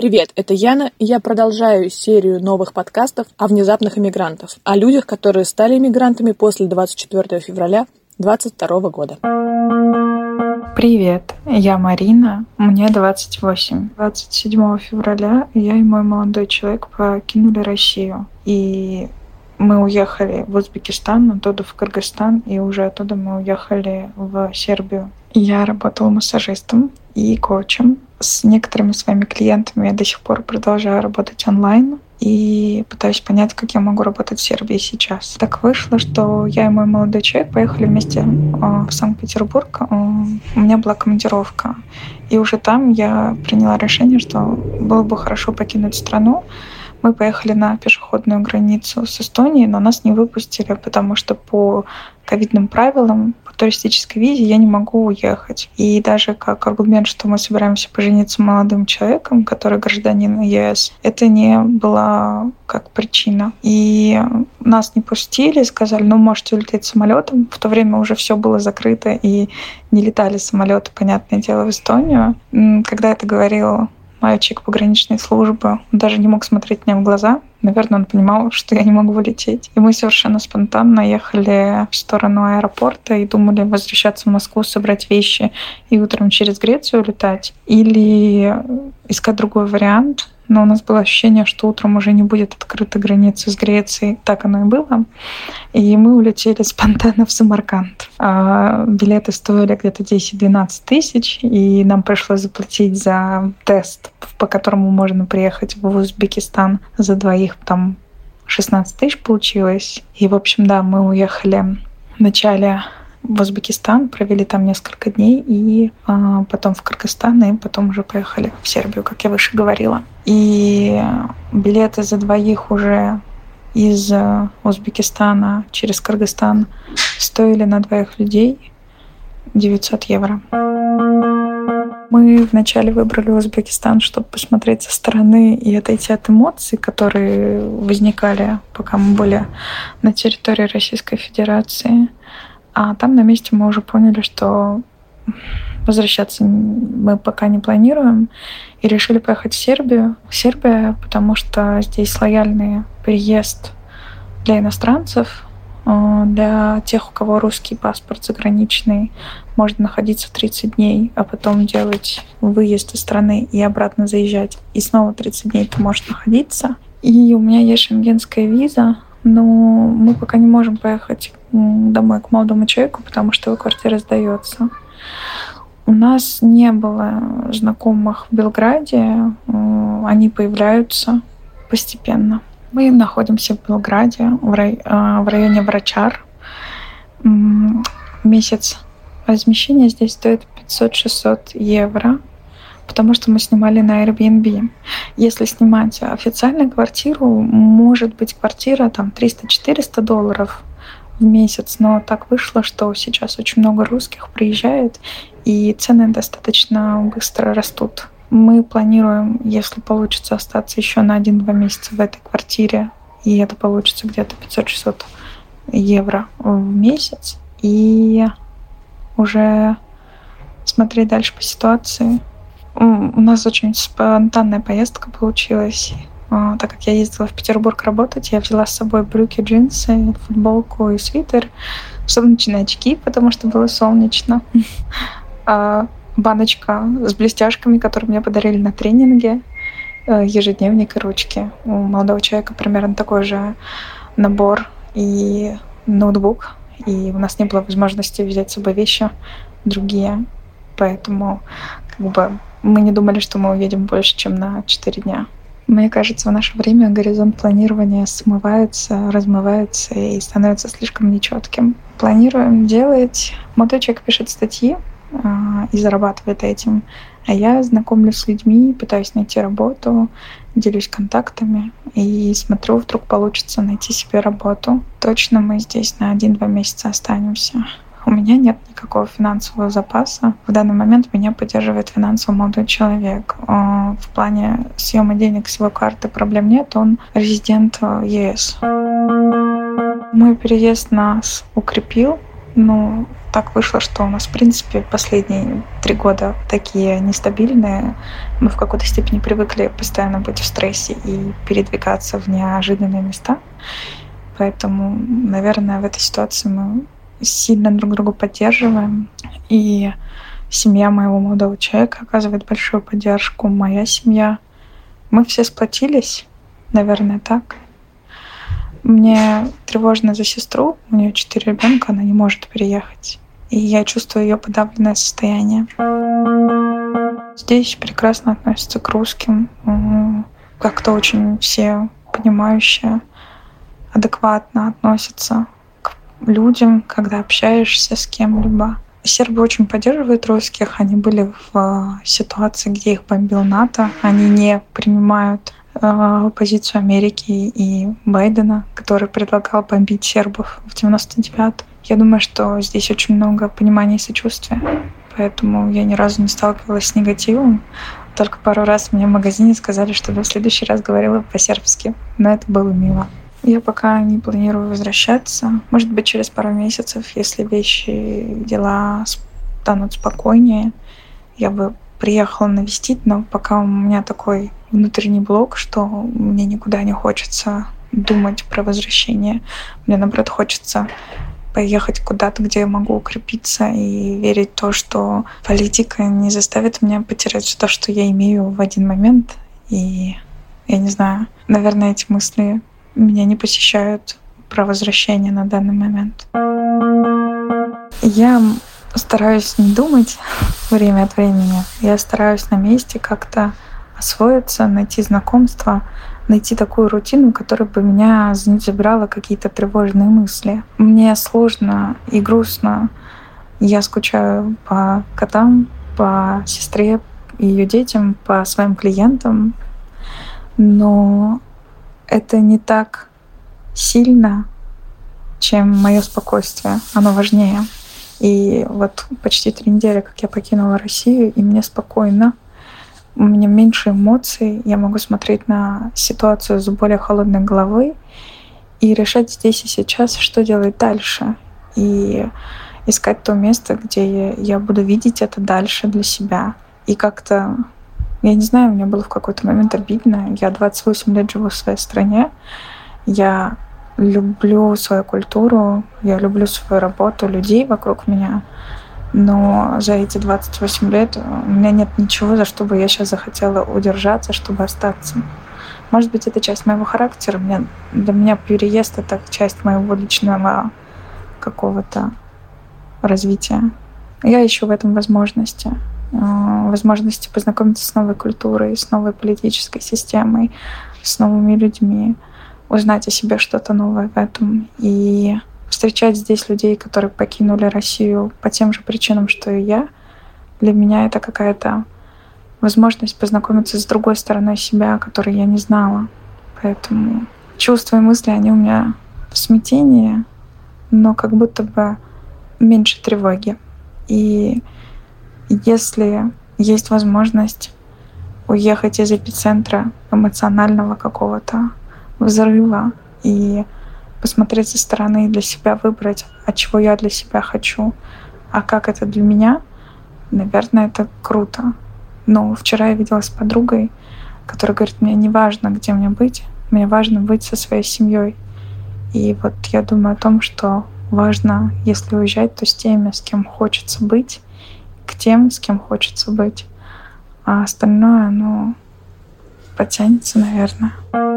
Привет, это Яна, и я продолжаю серию новых подкастов о внезапных иммигрантах, о людях, которые стали иммигрантами после 24 февраля 2022 года. Привет, я Марина, мне 28. 27 февраля я и мой молодой человек покинули Россию, и мы уехали в Узбекистан, оттуда в Кыргызстан, и уже оттуда мы уехали в Сербию. Я работала массажистом и коучем. С некоторыми своими клиентами я до сих пор продолжаю работать онлайн и пытаюсь понять, как я могу работать в Сербии сейчас. Так вышло, что я и мой молодой человек поехали вместе в Санкт-Петербург. У меня была командировка. И уже там я приняла решение, что было бы хорошо покинуть страну. Мы поехали на пешеходную границу с Эстонией, но нас не выпустили, потому что по ковидным правилам, по туристической визе я не могу уехать. И даже как аргумент, что мы собираемся пожениться молодым человеком, который гражданин ЕС, это не была как причина. И нас не пустили, сказали, ну, можете улететь самолетом. В то время уже все было закрыто, и не летали самолеты, понятное дело, в Эстонию. Когда это говорила мальчик пограничной службы, он даже не мог смотреть мне в глаза. Наверное, он понимал, что я не могу вылететь. И мы совершенно спонтанно ехали в сторону аэропорта и думали возвращаться в Москву, собрать вещи и утром через Грецию летать. Или искать другой вариант. Но у нас было ощущение, что утром уже не будет открыта граница с Грецией. Так оно и было. И мы улетели спонтанно в Самарканд. Билеты стоили где-то 10-12 тысяч, и нам пришлось заплатить за тест, по которому можно приехать в Узбекистан за двоих. Там 16 тысяч получилось. И, в общем, да, мы уехали в начале в Узбекистан, провели там несколько дней, и потом в Кыргызстан, и потом уже поехали в Сербию, как я выше говорила. И билеты за двоих уже из Узбекистана через Кыргызстан стоили на двоих людей 900 евро. Мы вначале выбрали Узбекистан, чтобы посмотреть со стороны и отойти от эмоций, которые возникали, пока мы были на территории Российской Федерации. А там на месте мы уже поняли, что возвращаться мы пока не планируем. И решили поехать в Сербию. Сербия, потому что здесь лояльный переезд для иностранцев, для тех, у кого русский паспорт заграничный. Можно находиться 30 дней, а потом делать выезд из страны и обратно заезжать. И снова 30 дней ты можешь находиться. И у меня есть шенгенская виза, но мы пока не можем поехать домой к молодому человеку, потому что его квартира сдается. У нас не было знакомых в Белграде. Они появляются постепенно. Мы находимся в Белграде, в районе Врачар. Месяц размещения здесь стоит 500-600 евро, потому что мы снимали на Airbnb. Если снимать официальную квартиру, может быть, квартира там $300-400 в месяц, но так вышло, что сейчас очень много русских приезжает, и цены достаточно быстро растут. Мы планируем, если получится, остаться еще на 1-2 месяца в этой квартире, и это получится где-то 500-600 евро в месяц, и уже смотреть дальше по ситуации. У нас очень спонтанная поездка получилась. Так как я ездила в Петербург работать, я взяла с собой брюки, джинсы, футболку и свитер, солнечные очки, потому что было солнечно, баночка с блестяшками, которые мне подарили на тренинге, ежедневник и ручки. У молодого человека примерно такой же набор и ноутбук, и у нас не было возможности взять с собой вещи другие, поэтому мы не думали, что мы уедем больше, чем на 4 дня. Мне кажется, в наше время горизонт планирования смывается, размывается и становится слишком нечетким. Планируем делать. Молодой человек пишет статьи и зарабатывает этим. А я знакомлюсь с людьми, пытаюсь найти работу, делюсь контактами и смотрю, вдруг получится найти себе работу. Точно мы здесь на 1-2 месяца останемся. У меня нет никакого финансового запаса. В данный момент меня поддерживает финансово молодой человек. В плане съема денег с его карты проблем нет, он резидент ЕС. Мой переезд нас укрепил, но так вышло, что у нас, в принципе, последние 3 года такие нестабильные. Мы в какой-то степени привыкли постоянно быть в стрессе и передвигаться в неожиданные места. Поэтому, наверное, в этой ситуации мы сильно друг друга поддерживаем. И семья моего молодого человека оказывает большую поддержку, моя семья. Мы все сплотились, наверное, так. Мне тревожно за сестру, у нее 4 ребенка, она не может переехать. И я чувствую ее подавленное состояние. Здесь прекрасно относятся к русским. Как-то очень все понимающие, адекватно относятся к людям, когда общаешься с кем-либо. Сербы очень поддерживают русских. Они были в ситуации, где их бомбил НАТО. Они не принимают позицию Америки и Байдена, который предлагал бомбить сербов в 99-м. Я думаю, что здесь очень много понимания и сочувствия, поэтому я ни разу не сталкивалась с негативом. Только пару раз мне в магазине сказали, чтобы в следующий раз говорила по-сербски, но это было мило. Я пока не планирую возвращаться. Может быть, через пару месяцев, если вещи, дела станут спокойнее, я бы приехала навестить, но пока у меня такой внутренний блок, что мне никуда не хочется думать про возвращение. Мне, наоборот, хочется поехать куда-то, где я могу укрепиться и верить в то, что политика не заставит меня потерять все то, что я имею в один момент. И я не знаю, наверное, эти мысли меня не посещают про возвращение на данный момент. Я стараюсь не думать время от времени. Я стараюсь на месте как-то освоиться, найти знакомства, найти такую рутину, которая бы меня не забирала какие-то тревожные мысли. Мне сложно и грустно. Я скучаю по котам, по сестре и ее детям, по своим клиентам. Но это не так сильно, чем мое спокойствие. Оно важнее. И вот почти 3 недели, как я покинула Россию, и мне спокойно. У меня меньше эмоций, я могу смотреть на ситуацию с более холодной головой и решать здесь и сейчас, что делать дальше. И искать то место, где я буду видеть это дальше для себя. И как-то, я не знаю, мне было в какой-то момент обидно. Я 28 лет живу в своей стране, я люблю свою культуру, я люблю свою работу, людей вокруг меня. Но за эти 28 лет у меня нет ничего, за что бы я сейчас захотела удержаться, чтобы остаться. Может быть, это часть моего характера. Для меня переезд — это часть моего личного какого-то развития. Я ищу в этом возможности. Возможности познакомиться с новой культурой, с новой политической системой, с новыми людьми, узнать о себе что-то новое в этом. И встречать здесь людей, которые покинули Россию по тем же причинам, что и я, для меня это какая-то возможность познакомиться с другой стороной себя, которой я не знала. Поэтому чувства и мысли, они у меня в смятении, но как будто бы меньше тревоги. И если есть возможность уехать из эпицентра эмоционального какого-то взрыва и посмотреть со стороны и для себя выбрать, от чего я для себя хочу, а как это для меня, наверное, это круто. Но вчера я виделась с подругой, которая говорит, мне не важно, где мне быть, мне важно быть со своей семьей. И вот я думаю о том, что важно, если уезжать, то с теми, с кем хочется быть, к тем, с кем хочется быть. А остальное, ну, потянется, наверное.